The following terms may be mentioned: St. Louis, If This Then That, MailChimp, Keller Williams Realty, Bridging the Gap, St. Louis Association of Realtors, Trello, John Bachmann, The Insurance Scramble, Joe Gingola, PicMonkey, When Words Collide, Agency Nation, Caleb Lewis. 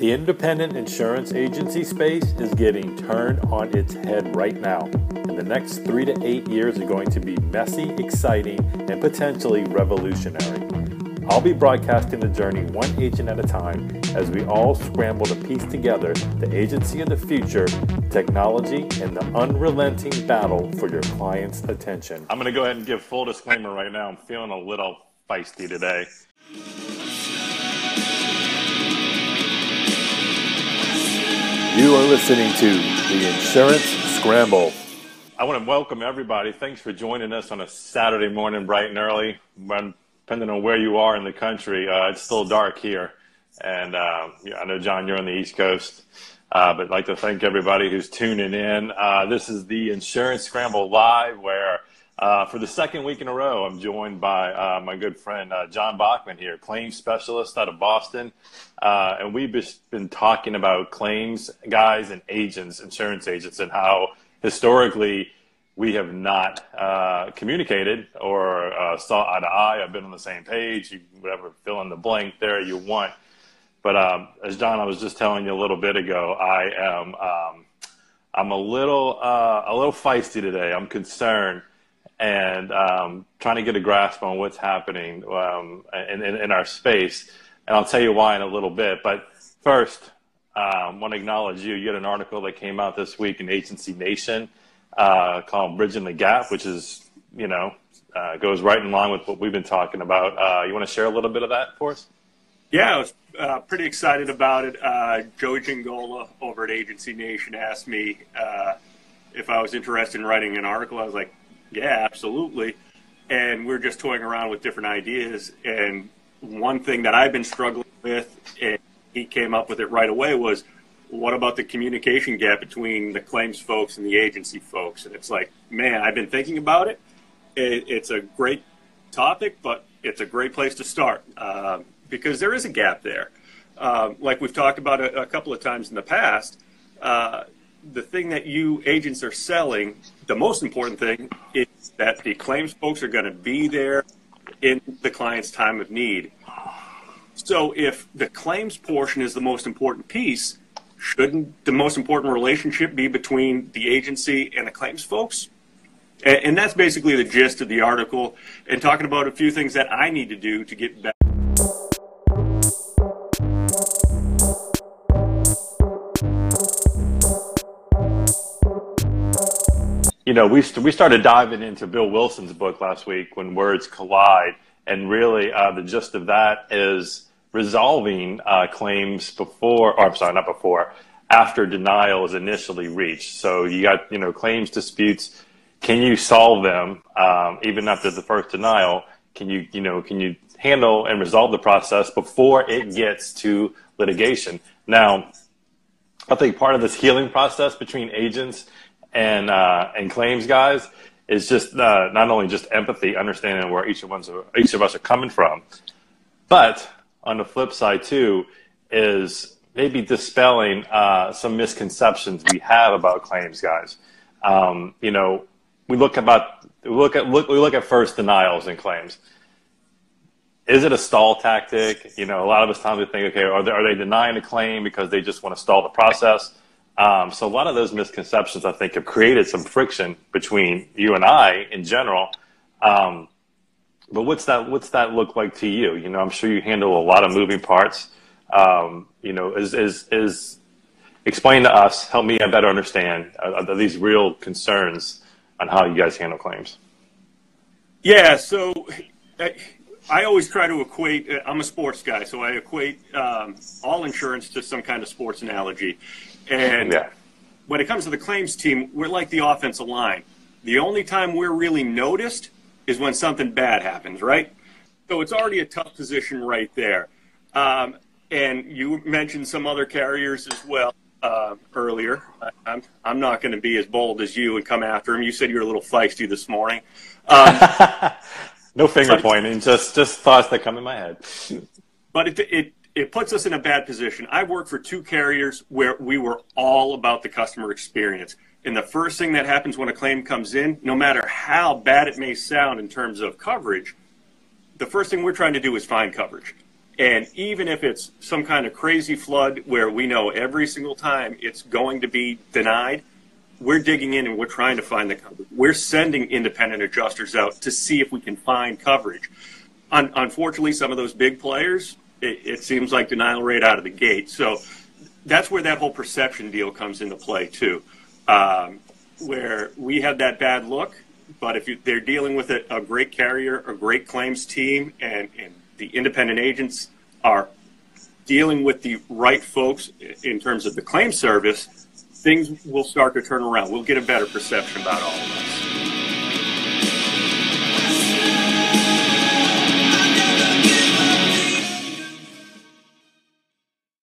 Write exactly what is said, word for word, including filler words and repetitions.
The independent insurance agency space is getting turned on its head right now, and the next three to eight years are going to be messy, exciting, and potentially revolutionary. I'll be broadcasting the journey one agent at a time as we all scramble to piece together the agency of the future, technology, and the unrelenting battle for your client's attention. I'm going to go ahead and give full disclaimer right now. I'm feeling a little feisty today. You are listening to The Insurance Scramble. I want to welcome everybody. Thanks for joining us on a Saturday morning, bright and early. When, depending on where you are in the country, uh, it's still dark here. And uh, yeah, I know, John, you're on the East Coast. Uh, but I'd like to thank everybody who's tuning in. Uh, this is The Insurance Scramble Live, where uh, for the second week in a row, I'm joined by uh, my good friend, uh, John Bachmann here, claims specialist out of Boston. Uh, and we've been talking about claims guys and agents, insurance agents, and how historically we have not uh, communicated or uh, saw eye to eye. I've been on the same page, you whatever, fill in the blank there you want. But um, as John, I was just telling you a little bit ago, I am um, I'm a little uh, a little feisty today. I'm concerned and um, trying to get a grasp on what's happening um, in, in, in our space. And I'll tell you why in a little bit. But first, I um, want to acknowledge you. You had an article that came out this week in Agency Nation uh, called Bridging the Gap, which is, you know, uh, goes right in line with what we've been talking about. Uh, you want to share a little bit of that for us? Yeah, I was uh, pretty excited about it. Uh, Joe Gingola over at Agency Nation asked me uh, if I was interested in writing an article. I was like, yeah, absolutely. And we're just toying around with different ideas, and one thing that I've been struggling with, and he came up with it right away, was what about the communication gap between the claims folks and the agency folks? And it's like, man, I've been thinking about it. It's a great topic, but it's a great place to start uh, because there is a gap there. Uh, like we've talked about a, a couple of times in the past, uh, the thing that you agents are selling, the most important thing is that the claims folks are going to be there in the client's time of need. So if the claims portion is the most important piece, shouldn't the most important relationship be between the agency and the claims folks? And, and that's basically the gist of the article, and talking about a few things that I need to do to get better. You know, we, st we started diving into Bill Wilson's book last week, When Words Collide, and really uh, the gist of that is resolving uh, claims before, or I'm sorry, not before, after denial is initially reached. So you got, you know, claims disputes, can you solve them um, even after the first denial? Can you, you know, can you handle and resolve the process before it gets to litigation? Now, I think part of this healing process between agents and uh and claims guys is just uh, not only just empathy, understanding where each of one's each of us are coming from, but on the flip side too is maybe dispelling uh some misconceptions we have about claims guys. Um you know, we look about we look at look we look at first denials in claims. Is it a stall tactic? You know, a lot of us times we think, okay, are they, are they denying a claim because they just want to stall the process? Um, so a lot of those misconceptions, I think, have created some friction between you and I in general. Um, but what's that, what's that look like to you? You know, I'm sure you handle a lot of moving parts. Um, you know, is, is, is explain to us, help me better understand uh, these real concerns on how you guys handle claims. Yeah, so I, I always try to equate, I'm a sports guy, so I equate um, all insurance to some kind of sports analogy. And yeah, when it comes to the claims team, we're like the offensive line. The only time we're really noticed is when something bad happens, right? So it's already a tough position right there. Um, and you mentioned some other carriers as well uh, earlier. I, I'm, I'm not going to be as bold as you and come after him. You said you were a little feisty this morning. Um, no finger pointing, just, just thoughts that come in my head. But it... it It puts us in a bad position. I worked for two carriers where we were all about the customer experience. And the first thing that happens when a claim comes in, no matter how bad it may sound in terms of coverage, the first thing we're trying to do is find coverage. And even if it's some kind of crazy flood where we know every single time it's going to be denied, we're digging in and we're trying to find the coverage. We're sending independent adjusters out to see if we can find coverage. Un unfortunately, some of those big players, it, it seems like denial rate out of the gate. So that's where that whole perception deal comes into play, too, um, where we had that bad look. But if you, they're dealing with a, a great carrier, a great claims team, and, and the independent agents are dealing with the right folks in terms of the claim service, things will start to turn around. We'll get a better perception about all of this.